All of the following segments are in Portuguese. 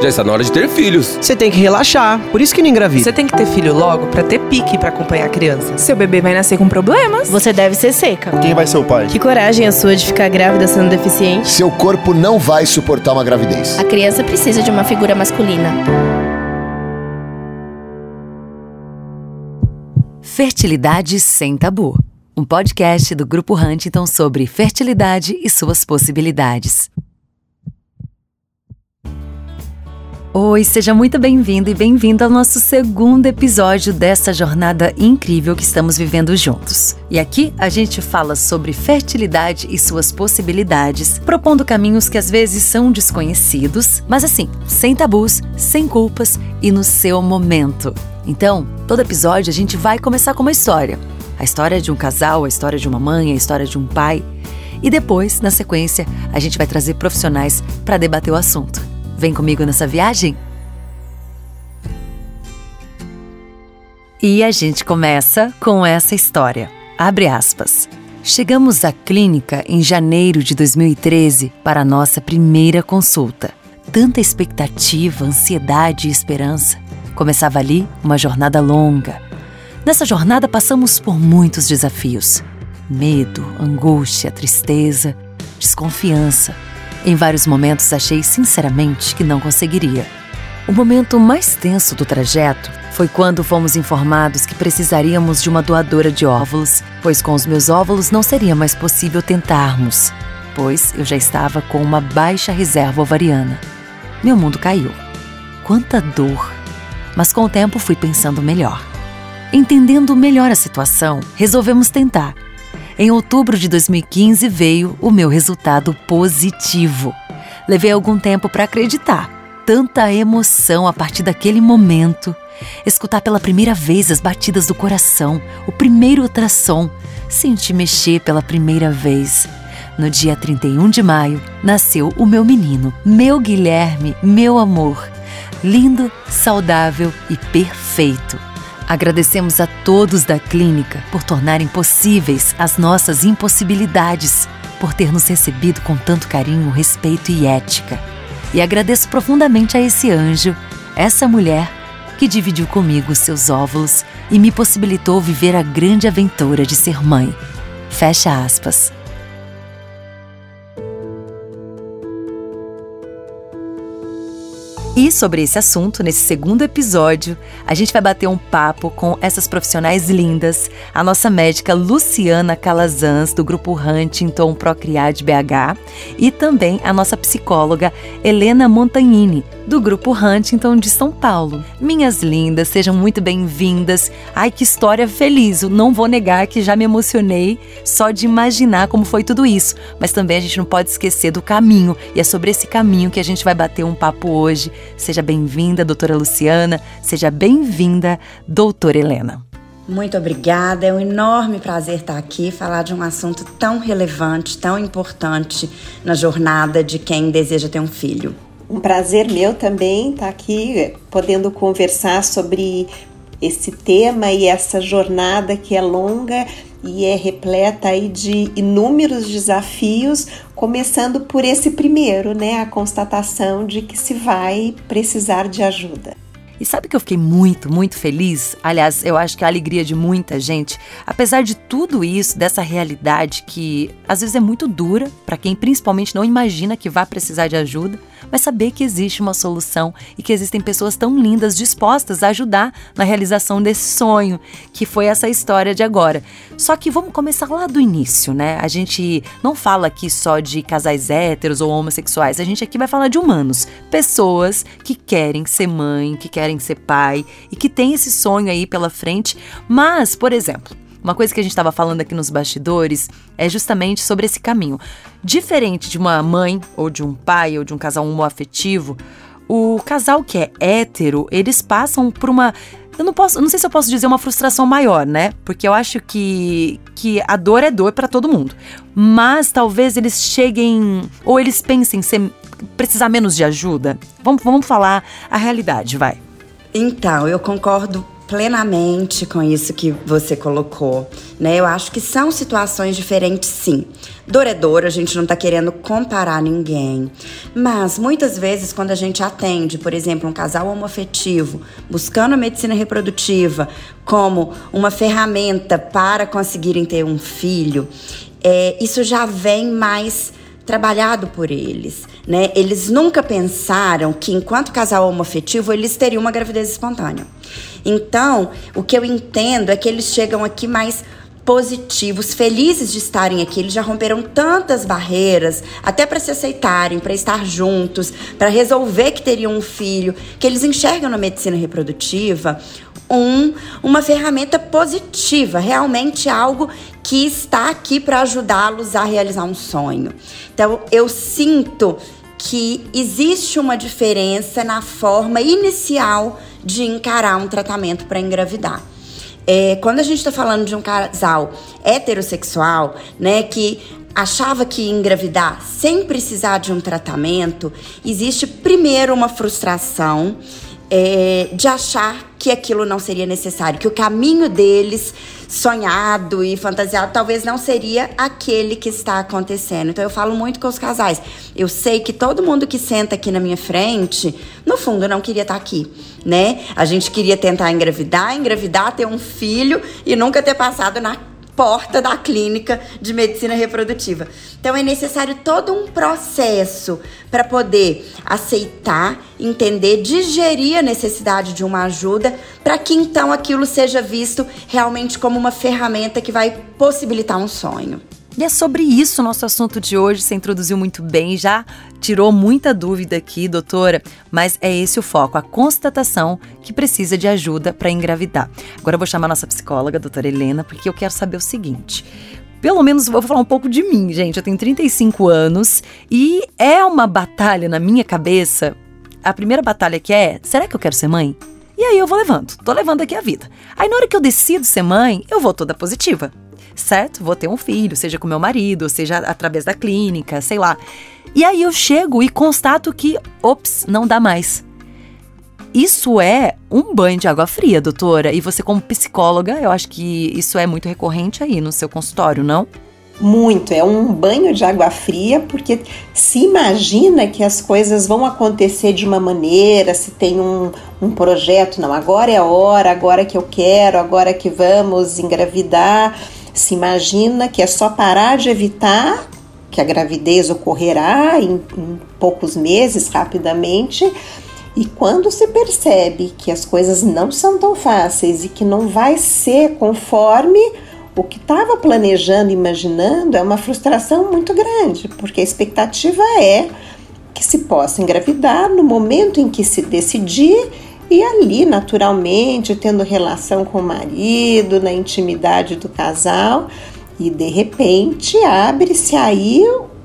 Já está na hora de ter filhos. Você tem que relaxar, por isso que não engravida. Você tem que ter filho logo pra ter pique pra acompanhar a criança. Seu bebê vai nascer com problemas. Você deve ser seca. Quem vai ser o pai? Que coragem a sua de ficar grávida sendo deficiente? Seu corpo não vai suportar uma gravidez. A criança precisa de uma figura masculina. Fertilidade Sem Tabu. Um podcast do Grupo Huntington sobre fertilidade e suas possibilidades. Oi, seja muito bem-vindo e bem-vinda ao nosso segundo episódio dessa jornada incrível que estamos vivendo juntos. E aqui a gente fala sobre fertilidade e suas possibilidades, propondo caminhos que às vezes são desconhecidos, mas assim, sem tabus, sem culpas e no seu momento. Então, todo episódio a gente vai começar com uma história. A história de um casal, a história de uma mãe, a história de um pai. E depois, na sequência, a gente vai trazer profissionais para debater o assunto. Vem comigo nessa viagem? E a gente começa com essa história. Abre aspas. Chegamos à clínica em janeiro de 2013 para a nossa primeira consulta. Tanta expectativa, ansiedade e esperança. Começava ali uma jornada longa. Nessa jornada passamos por muitos desafios. Medo, angústia, tristeza, desconfiança. Em vários momentos achei sinceramente que não conseguiria. O momento mais tenso do trajeto foi quando fomos informados que precisaríamos de uma doadora de óvulos, pois com os meus óvulos não seria mais possível tentarmos, pois eu já estava com uma baixa reserva ovariana. Meu mundo caiu. Quanta dor! Mas com o tempo fui pensando melhor. Entendendo melhor a situação, resolvemos tentar. Em outubro de 2015 veio o meu resultado positivo. Levei algum tempo para acreditar. Tanta emoção a partir daquele momento. Escutar pela primeira vez as batidas do coração, o primeiro ultrassom. Senti mexer pela primeira vez. No dia 31 de maio, nasceu o meu menino, meu Guilherme, meu amor. Lindo, saudável e perfeito. Agradecemos a todos da clínica por tornarem possíveis as nossas impossibilidades, por ter nos recebido com tanto carinho, respeito e ética. E agradeço profundamente a esse anjo, essa mulher, que dividiu comigo seus óvulos e me possibilitou viver a grande aventura de ser mãe. Fecha aspas. E sobre esse assunto, nesse segundo episódio, a gente vai bater um papo com essas profissionais lindas, a nossa médica Luciana Calazans, do grupo Huntington Procriar de BH, e também a nossa psicóloga Helena Montagnini, do grupo Huntington de São Paulo. Minhas lindas, sejam muito bem-vindas. Ai, que história feliz! Eu não vou negar que já me emocionei só de imaginar como foi tudo isso, mas também a gente não pode esquecer do caminho, e é sobre esse caminho que a gente vai bater um papo hoje. Seja bem-vinda, doutora Luciana. Seja bem-vinda, doutora Helena. Muito obrigada. É um enorme prazer estar aqui e falar de um assunto tão relevante, tão importante na jornada de quem deseja ter um filho. Um prazer meu também estar aqui, podendo conversar sobre esse tema e essa jornada que é longa e é repleta aí de inúmeros desafios, começando por esse primeiro, né? A constatação de que se vai precisar de ajuda. E sabe que eu fiquei muito, muito feliz? Aliás, eu acho que a alegria de muita gente, apesar de tudo isso, dessa realidade que às vezes é muito dura para quem principalmente não imagina que vai precisar de ajuda, mas saber que existe uma solução e que existem pessoas tão lindas dispostas a ajudar na realização desse sonho, que foi essa história de agora. Só que vamos começar lá do início, né? A gente não fala aqui só de casais héteros ou homossexuais, a gente aqui vai falar de humanos, pessoas que querem ser mãe, que querem ser pai e que tem esse sonho aí pela frente. Mas, por exemplo, uma coisa que a gente estava falando aqui nos bastidores é justamente sobre esse caminho. Diferente de uma mãe ou de um pai ou de um casal homoafetivo, o casal que é hétero, eles passam por uma... Eu não sei se eu posso dizer uma frustração maior, né? Porque eu acho que a dor é dor para todo mundo. Mas talvez eles cheguem... Ou eles pensem precisar menos de ajuda. Vamos falar a realidade, vai. Então, eu concordo plenamente com isso que você colocou, né? Eu acho que são situações diferentes, sim. Dor é dor, a gente não tá querendo comparar ninguém. Mas muitas vezes quando a gente atende, por exemplo, um casal homoafetivo buscando a medicina reprodutiva como uma ferramenta para conseguirem ter um filho, isso já vem mais trabalhado por eles, né? Eles nunca pensaram que, enquanto casal homoafetivo, eles teriam uma gravidez espontânea. Então, o que eu entendo é que eles chegam aqui mais positivos, felizes de estarem aqui. Eles já romperam tantas barreiras, até para se aceitarem, para estar juntos, para resolver que teriam um filho, que eles enxergam na medicina reprodutiva uma ferramenta positiva, realmente algo que está aqui para ajudá-los a realizar um sonho. Então, eu sinto que existe uma diferença na forma inicial de encarar um tratamento para engravidar. Quando a gente está falando de um casal heterossexual, né, que achava que ia engravidar sem precisar de um tratamento, existe primeiro uma frustração de achar que aquilo não seria necessário, que o caminho deles, sonhado e fantasiado, talvez não seria aquele que está acontecendo. Então eu falo muito com os casais, eu sei que todo mundo que senta aqui na minha frente, no fundo não queria estar aqui, né? A gente queria tentar engravidar, ter um filho e nunca ter passado na porta da clínica de medicina reprodutiva. Então é necessário todo um processo para poder aceitar, entender, digerir a necessidade de uma ajuda, para que então aquilo seja visto realmente como uma ferramenta que vai possibilitar um sonho. E é sobre isso o nosso assunto de hoje. Você introduziu muito bem, já tirou muita dúvida aqui, doutora, mas é esse o foco, a constatação que precisa de ajuda para engravidar. Agora eu vou chamar a nossa psicóloga, doutora Helena, porque eu quero saber o seguinte. Pelo menos, eu vou falar um pouco de mim, gente. Eu tenho 35 anos e é uma batalha na minha cabeça. A primeira batalha que é, será que eu quero ser mãe? E aí eu vou levando, tô levando aqui a vida. Aí na hora que eu decido ser mãe, eu vou toda positiva, certo? Vou ter um filho, seja com meu marido, seja através da clínica, sei lá. E aí eu chego e constato que, ops, não dá mais. Isso é um banho de água fria, doutora. E você, como psicóloga, eu acho que isso é muito recorrente aí no seu consultório, não? Muito, é um banho de água fria, porque se imagina que as coisas vão acontecer de uma maneira, se tem um projeto, não, agora é a hora, agora que eu quero, agora que vamos engravidar, se imagina que é só parar de evitar, que a gravidez ocorrerá em poucos meses, rapidamente. E quando se percebe que as coisas não são tão fáceis e que não vai ser conforme o que estava planejando, imaginando, é uma frustração muito grande, porque a expectativa é que se possa engravidar no momento em que se decidir e ali, naturalmente, tendo relação com o marido, na intimidade do casal, e de repente abre-se aí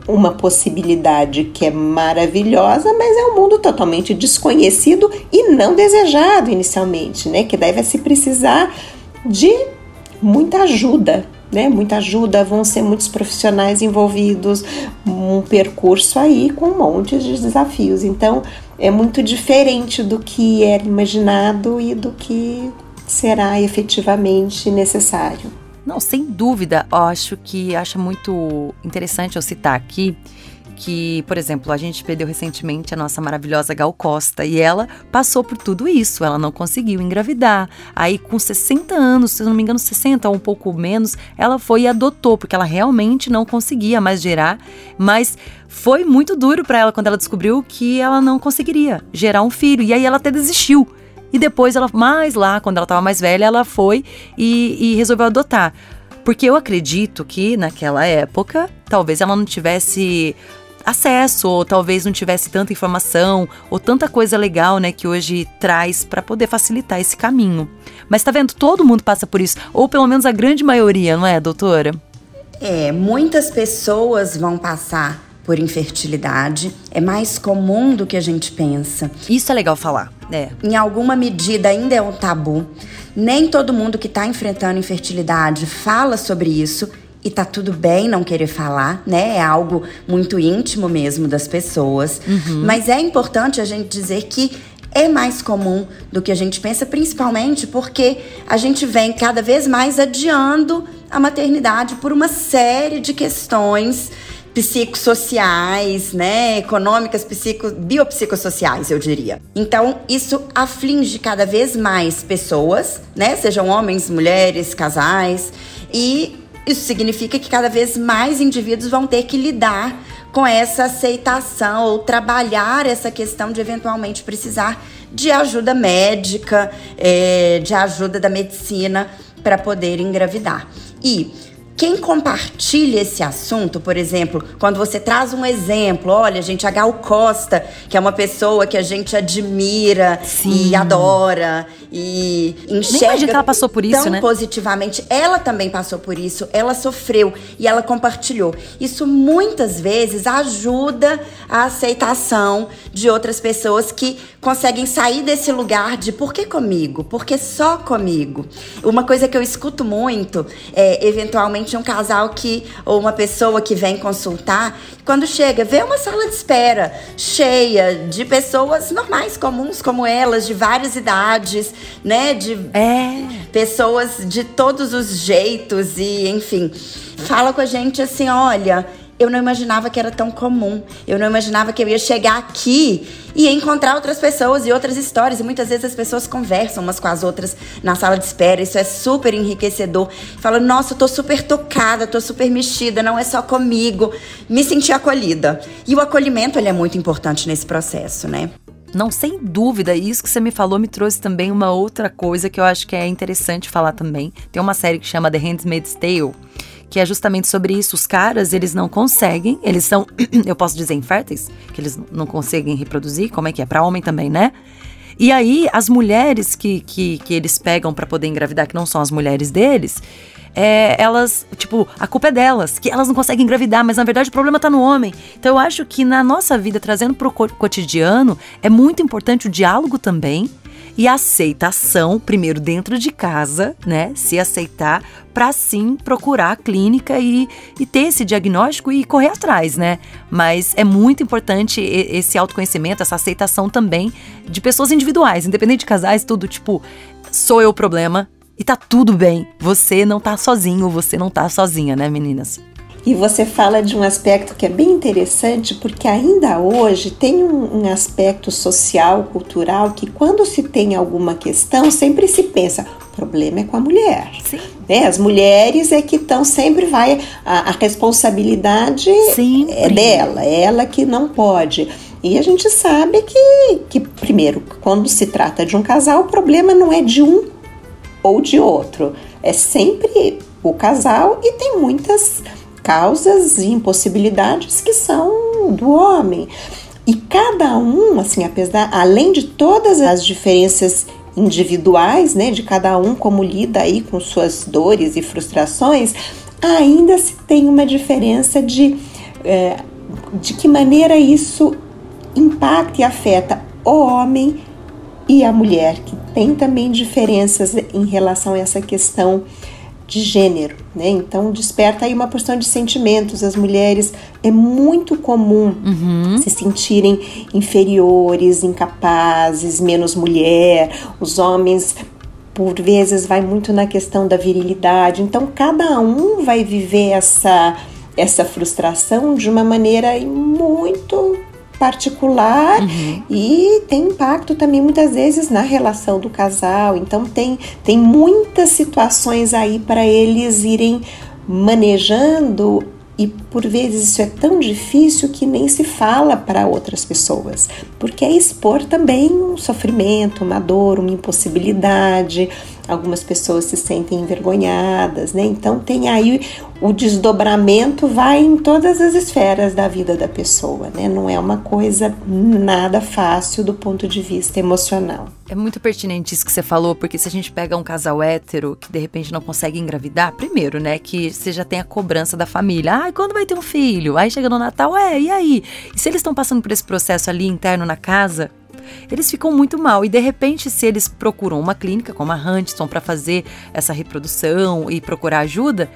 uma possibilidade que é maravilhosa, mas é um mundo totalmente desconhecido e não desejado inicialmente, né? Que daí vai se precisar de muita ajuda, né? Muita ajuda, vão ser muitos profissionais envolvidos, um percurso aí com um monte de desafios. Então, é muito diferente do que era imaginado e do que será efetivamente necessário. Não, sem dúvida, acho muito interessante eu citar aqui que, por exemplo, a gente perdeu recentemente a nossa maravilhosa Gal Costa e ela passou por tudo isso, ela não conseguiu engravidar. Aí com 60 anos, se eu não me engano 60 ou um pouco menos, ela foi e adotou, porque ela realmente não conseguia mais gerar, mas foi muito duro para ela quando ela descobriu que ela não conseguiria gerar um filho, e aí ela até desistiu. E depois, quando ela estava mais velha, ela foi e resolveu adotar. Porque eu acredito que, naquela época, talvez ela não tivesse acesso, ou talvez não tivesse tanta informação, ou tanta coisa legal, né, que hoje traz para poder facilitar esse caminho. Mas tá vendo, todo mundo passa por isso, ou pelo menos a grande maioria, não é, doutora? Muitas pessoas vão passar por infertilidade, é mais comum do que a gente pensa. Isso é legal falar, né? Em alguma medida ainda é um tabu. Nem todo mundo que está enfrentando infertilidade fala sobre isso e tá tudo bem não querer falar, né? É algo muito íntimo mesmo das pessoas. Mas é importante a gente dizer que é mais comum do que a gente pensa, principalmente porque a gente vem cada vez mais adiando a maternidade por uma série de questões psicossociais, né, econômicas, biopsicossociais, eu diria. Então, isso aflige cada vez mais pessoas, né, sejam homens, mulheres, casais, e isso significa que cada vez mais indivíduos vão ter que lidar com essa aceitação ou trabalhar essa questão de eventualmente precisar de ajuda médica, de ajuda da medicina para poder engravidar. E quem compartilha esse assunto, por exemplo, quando você traz um exemplo, olha, gente, a Gal Costa, que é uma pessoa que a gente admira, sim, e adora, e enxerga, nem imagina que ela passou por isso, tão, né, positivamente. Ela também passou por isso, ela sofreu e ela compartilhou. Isso muitas vezes ajuda a aceitação de outras pessoas que conseguem sair desse lugar de por que comigo, por que só comigo. Uma coisa que eu escuto muito é, eventualmente, um casal que, ou uma pessoa que vem consultar, quando chega, vê uma sala de espera cheia de pessoas normais, comuns como elas, de várias idades, né, de pessoas de todos os jeitos e, enfim, fala com a gente assim, olha, eu não imaginava que era tão comum, eu não imaginava que eu ia chegar aqui e encontrar outras pessoas e outras histórias. E muitas vezes as pessoas conversam umas com as outras na sala de espera. Isso é super enriquecedor. Fala, nossa, eu tô super tocada, tô super mexida, não é só comigo. Me senti acolhida. E o acolhimento, ele é muito importante nesse processo, né? Não, sem dúvida. Isso que você me falou me trouxe também uma outra coisa que eu acho que é interessante falar também. Tem uma série que chama The Handmaid's Tale, que é justamente sobre isso. Os caras, eles não conseguem, eles são, eu posso dizer, inférteis, que eles não conseguem reproduzir, como é que é? Pra homem também, né? E aí, as mulheres que eles pegam pra poder engravidar, que não são as mulheres deles, elas, tipo, a culpa é delas, que elas não conseguem engravidar, mas na verdade o problema tá no homem. Então eu acho que na nossa vida, trazendo pro cotidiano, é muito importante o diálogo também, e a aceitação, primeiro dentro de casa, né, se aceitar, para sim procurar a clínica e ter esse diagnóstico e correr atrás, né? Mas é muito importante esse autoconhecimento, essa aceitação também de pessoas individuais, independente de casais, tudo, tipo, sou eu o problema e tá tudo bem. Você não tá sozinho, você não tá sozinha, né, meninas? E você fala de um aspecto que é bem interessante, porque ainda hoje tem um aspecto social, cultural, que quando se tem alguma questão, sempre se pensa, o problema é com a mulher. Sim. Né? As mulheres é que estão sempre, vai, a responsabilidade sempre é dela, ela que não pode. E a gente sabe que, primeiro, quando se trata de um casal, o problema não é de um ou de outro. É sempre o casal e tem muitas causas e impossibilidades que são do homem. E cada um, assim, apesar, além de todas as diferenças individuais, né, de cada um como lida aí com suas dores e frustrações, ainda se tem uma diferença de que maneira isso impacta e afeta o homem e a mulher, que tem também diferenças em relação a essa questão de gênero, né? Então desperta aí uma porção de sentimentos. As mulheres é muito comum se sentirem inferiores, incapazes, menos mulher. Os homens, por vezes, vai muito na questão da virilidade. Então cada um vai viver essa frustração de uma maneira muito particular e tem impacto também muitas vezes na relação do casal. Então tem muitas situações aí para eles irem manejando e por vezes isso é tão difícil que nem se fala para outras pessoas, porque é expor também um sofrimento, uma dor, uma impossibilidade. Algumas pessoas se sentem envergonhadas, né? Então tem aí o desdobramento, vai em todas as esferas da vida da pessoa, né? Não é uma coisa nada fácil do ponto de vista emocional. É muito pertinente isso que você falou, porque se a gente pega um casal hétero que de repente não consegue engravidar, primeiro, né, que você já tem a cobrança da família. Ah, quando vai ter um filho? Aí chega no Natal, e aí? E se eles estão passando por esse processo ali interno na casa, eles ficam muito mal e de repente se eles procuram uma clínica como a Huntington para fazer essa reprodução e procurar ajuda,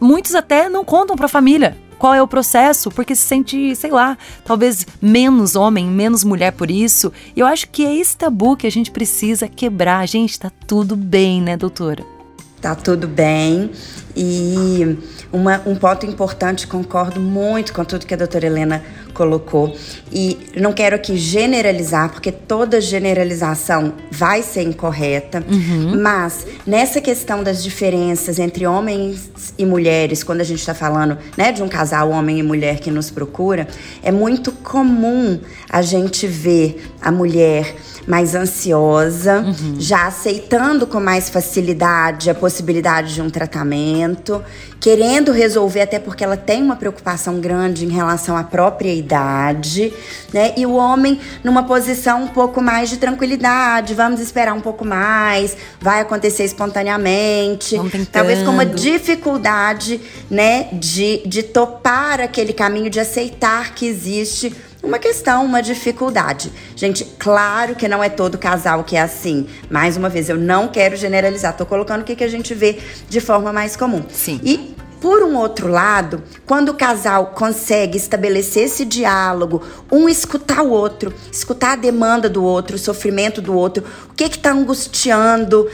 muitos até não contam para a família. qual é o processo, porque se sente, sei lá, talvez menos homem, menos mulher por isso. E eu acho que é esse tabu que a gente precisa quebrar. Gente, tá tudo bem, né, doutora? Tá tudo bem. E um ponto importante, concordo muito com tudo que a doutora Helena colocou. E não quero aqui generalizar, porque toda generalização vai ser incorreta. Uhum. Mas nessa questão das diferenças entre homens e mulheres, quando a gente está falando, né, de um casal homem e mulher que nos procura, é muito comum a gente ver a mulher mais ansiosa, uhum, já aceitando com mais facilidade a possibilidade de um tratamento, querendo resolver, até porque ela tem uma preocupação grande em relação à própria idade, né? E o homem numa posição um pouco mais de tranquilidade, vamos esperar um pouco mais, vai acontecer espontaneamente, talvez com uma dificuldade, né, de topar aquele caminho, de aceitar que existe uma questão, uma dificuldade. Gente, claro que não é todo casal que é assim. Mais uma vez, eu não quero generalizar. Tô colocando o que a gente vê de forma mais comum. Sim. E, por um outro lado, quando o casal consegue estabelecer esse diálogo, um escutar o outro, escutar a demanda do outro, o sofrimento do outro, o que está angustiando,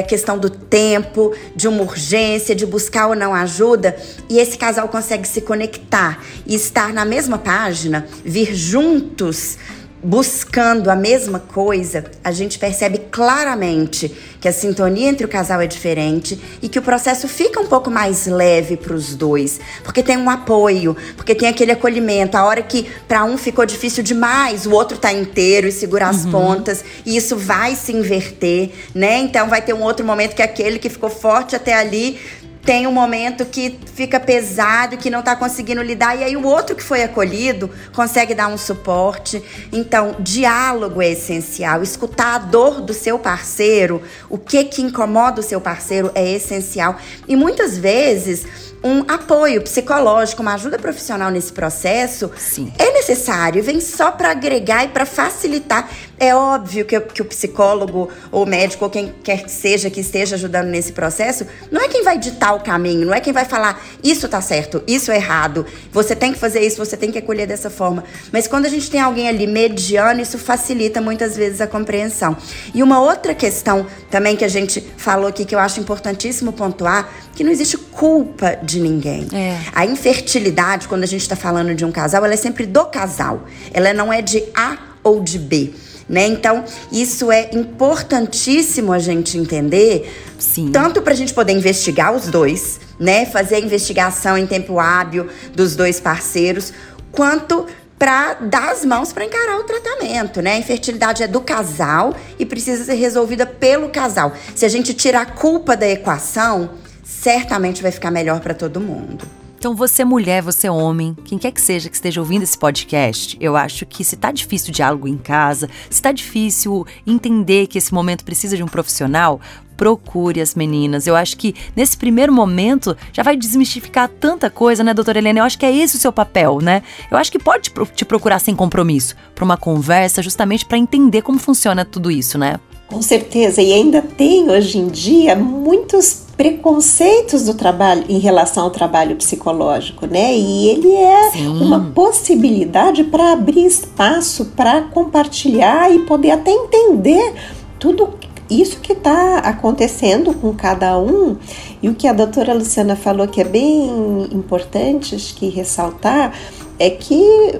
a questão do tempo, de uma urgência, de buscar ou não ajuda, e esse casal consegue se conectar e estar na mesma página, vir juntos, buscando a mesma coisa, a gente percebe claramente que a sintonia entre o casal é diferente e que o processo fica um pouco mais leve para os dois, porque tem um apoio, porque tem aquele acolhimento. A hora que para um ficou difícil demais, o outro tá inteiro e segura as pontas, e isso vai se inverter, né? Então vai ter um outro momento que aquele que ficou forte até ali tem um momento que fica pesado, que não está conseguindo lidar, e aí o outro que foi acolhido consegue dar um suporte. Então, diálogo é essencial. Escutar a dor do seu parceiro, o que incomoda o seu parceiro é essencial. E muitas vezes, um apoio psicológico, uma ajuda profissional nesse processo, sim, é necessário. Vem só para agregar e para facilitar. É óbvio que o psicólogo ou médico ou quem quer que seja que esteja ajudando nesse processo, não é quem vai ditar o caminho, não é quem vai falar isso tá certo, isso é errado, você tem que fazer isso, você tem que acolher dessa forma. Mas quando a gente tem alguém ali mediando, isso facilita muitas vezes a compreensão. E uma outra questão também que a gente falou aqui, que eu acho importantíssimo pontuar, que não existe culpa de ninguém. É. A infertilidade, quando a gente está falando de um casal, ela é sempre do casal. Ela não é de A ou de B, né? Então, isso é importantíssimo a gente entender, sim, tanto para a gente poder investigar os dois, né? Fazer a investigação em tempo hábil dos dois parceiros, quanto para dar as mãos para encarar o tratamento, né? A infertilidade é do casal e precisa ser resolvida pelo casal. Se a gente tirar a culpa da equação, certamente vai ficar melhor para todo mundo. Então, você mulher, você homem, quem quer que seja que esteja ouvindo esse podcast, eu acho que se tá difícil o diálogo em casa, se tá difícil entender que esse momento precisa de um profissional, procure as meninas. Eu acho que nesse primeiro momento já vai desmistificar tanta coisa, né, doutora Helena? Eu acho que é esse o seu papel, né? Eu acho que pode te procurar sem compromisso, para uma conversa, justamente para entender como funciona tudo isso, né? Com certeza, e ainda tem hoje em dia muitos preconceitos do trabalho em relação ao trabalho psicológico, né? E ele é, sim, uma possibilidade para abrir espaço, para compartilhar e poder até entender tudo isso que está acontecendo com cada um. E o que a doutora Luciana falou, que é bem importante, acho que ressaltar, é que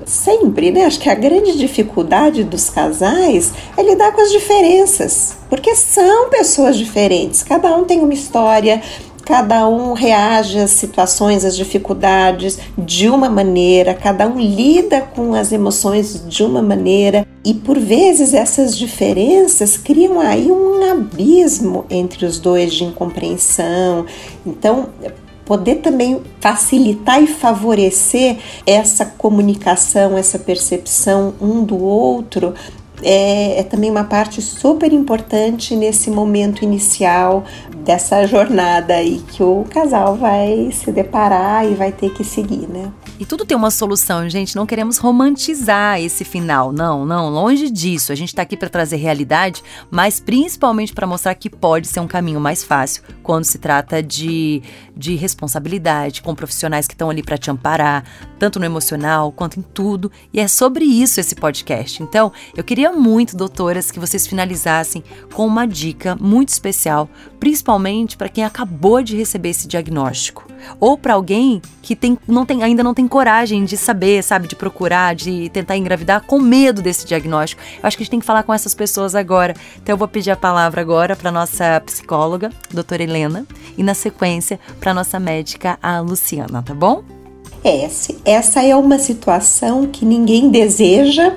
sempre, né, acho que a grande dificuldade dos casais é lidar com as diferenças, porque são pessoas diferentes, cada um tem uma história, cada um reage às situações, às dificuldades de uma maneira, cada um lida com as emoções de uma maneira, e por vezes essas diferenças criam aí um abismo entre os dois de incompreensão. Então, poder também facilitar e favorecer essa comunicação, essa percepção um do outro, é também uma parte super importante nesse momento inicial dessa jornada aí que o casal vai se deparar e vai ter que seguir, né? E tudo tem uma solução, gente. Não queremos romantizar esse final. Não, não, longe disso. A gente está aqui para trazer realidade, mas principalmente para mostrar que pode ser um caminho mais fácil quando se trata de responsabilidade, com profissionais que estão ali para te amparar, tanto no emocional quanto em tudo. E é sobre isso esse podcast. Então, eu queria muito, doutoras, que vocês finalizassem com uma dica muito especial, principalmente para quem acabou de receber esse diagnóstico, ou para alguém que ainda não tem coragem de saber, sabe, de procurar, de tentar engravidar com medo desse diagnóstico. Eu acho que a gente tem que falar com essas pessoas agora. Então eu vou pedir a palavra agora para nossa psicóloga, doutora Helena, e na sequência para nossa médica, a Luciana, tá bom? Essa é uma situação que ninguém deseja,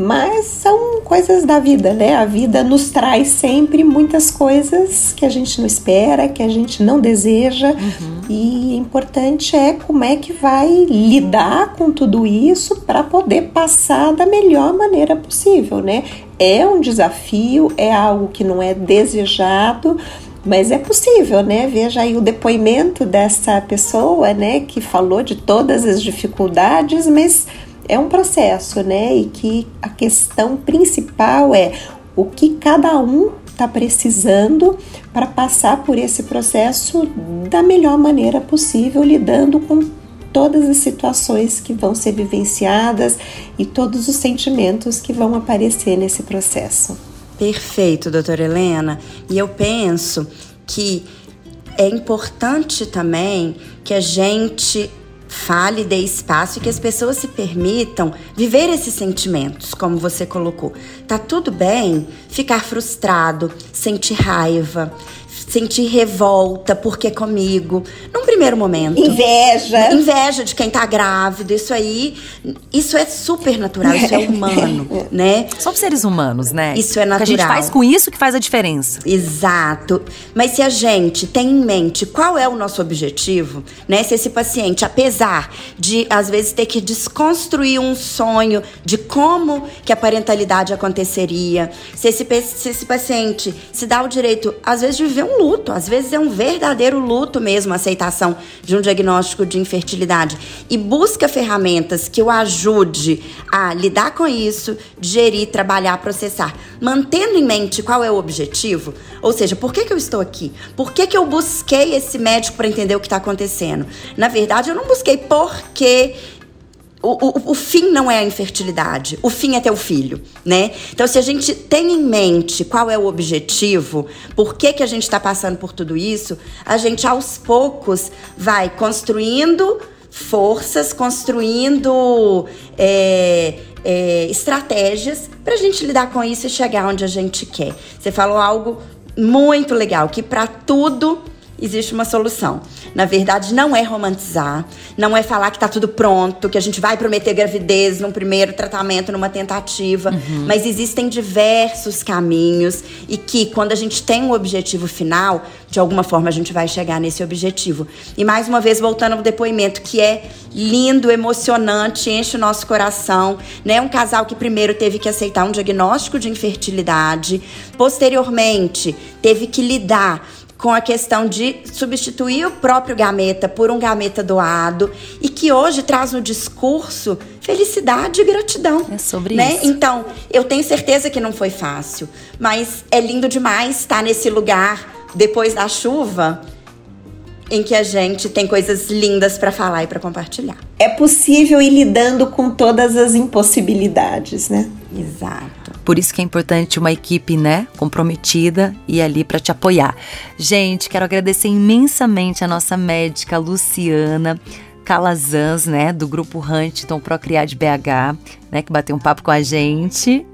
mas são coisas da vida, né? A vida nos traz sempre muitas coisas que a gente não espera, que a gente não deseja. Uhum. E o importante é como é que vai lidar com tudo isso para poder passar da melhor maneira possível, né? É um desafio, é algo que não é desejado, mas é possível, né? Veja aí o depoimento dessa pessoa, né? Que falou de todas as dificuldades, mas é um processo, né? E que a questão principal é o que cada um está precisando para passar por esse processo da melhor maneira possível, lidando com todas as situações que vão ser vivenciadas e todos os sentimentos que vão aparecer nesse processo. Perfeito, doutora Helena. E eu penso que é importante também que a gente fale, dê espaço e que as pessoas se permitam viver esses sentimentos, como você colocou. Tá tudo bem ficar frustrado, sentir raiva, sentir revolta, porque comigo, num primeiro momento. Inveja. Inveja de quem tá grávido, isso aí, isso é super natural, isso é humano, né? Somos seres humanos, né? Isso é natural. Que a gente faz com isso que faz a diferença. Exato. Mas se a gente tem em mente qual é o nosso objetivo, né? Se esse paciente, apesar de, às vezes, ter que desconstruir um sonho de como que a parentalidade aconteceria, se esse paciente se dá o direito, às vezes, de viver um luto, às vezes é um verdadeiro luto mesmo, a aceitação de um diagnóstico de infertilidade, e busca ferramentas que o ajude a lidar com isso, gerir, trabalhar, processar, mantendo em mente qual é o objetivo, ou seja, por que eu estou aqui? Por que eu busquei esse médico para entender o que está acontecendo? Na verdade, eu não busquei porque o fim não é a infertilidade, o fim é ter o filho, né? Então, se a gente tem em mente qual é o objetivo, por que que a gente está passando por tudo isso, a gente, aos poucos, vai construindo forças, construindo estratégias para a gente lidar com isso e chegar onde a gente quer. Você falou algo muito legal, que para tudo existe uma solução. Na verdade, não é romantizar, não é falar que tá tudo pronto, que a gente vai prometer gravidez num primeiro tratamento, numa tentativa. Uhum. Mas existem diversos caminhos e que, quando a gente tem um objetivo final, de alguma forma a gente vai chegar nesse objetivo. E mais uma vez, voltando ao depoimento, que é lindo, emocionante, enche o nosso coração, né? Um casal que primeiro teve que aceitar um diagnóstico de infertilidade, posteriormente teve que lidar com a questão de substituir o próprio gameta por um gameta doado, e que hoje traz no discurso felicidade e gratidão. É sobre, né, isso. Então, eu tenho certeza que não foi fácil, mas é lindo demais estar nesse lugar depois da chuva, em que a gente tem coisas lindas para falar e para compartilhar. É possível ir lidando com todas as impossibilidades, né? Exato. Por isso que é importante uma equipe, né, comprometida e ali para te apoiar. Gente, quero agradecer imensamente a nossa médica Luciana Calazans, né, do grupo Huntington Procriar de BH, né, que bateu um papo com a gente.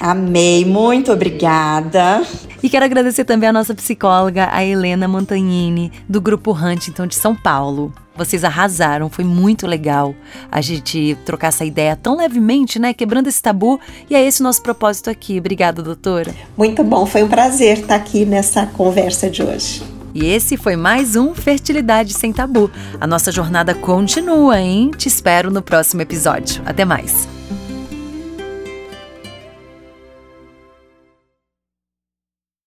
Amei, muito obrigada. E quero agradecer também a nossa psicóloga, a Helena Montagnini, do grupo Huntington de São Paulo. Vocês arrasaram, foi muito legal a gente trocar essa ideia tão levemente, né? Quebrando esse tabu, e é esse o nosso propósito aqui. Obrigada, doutora. Muito bom, foi um prazer estar aqui nessa conversa de hoje. E esse foi mais um Fertilidade Sem Tabu. A nossa jornada continua, hein? Te espero no próximo episódio. Até mais.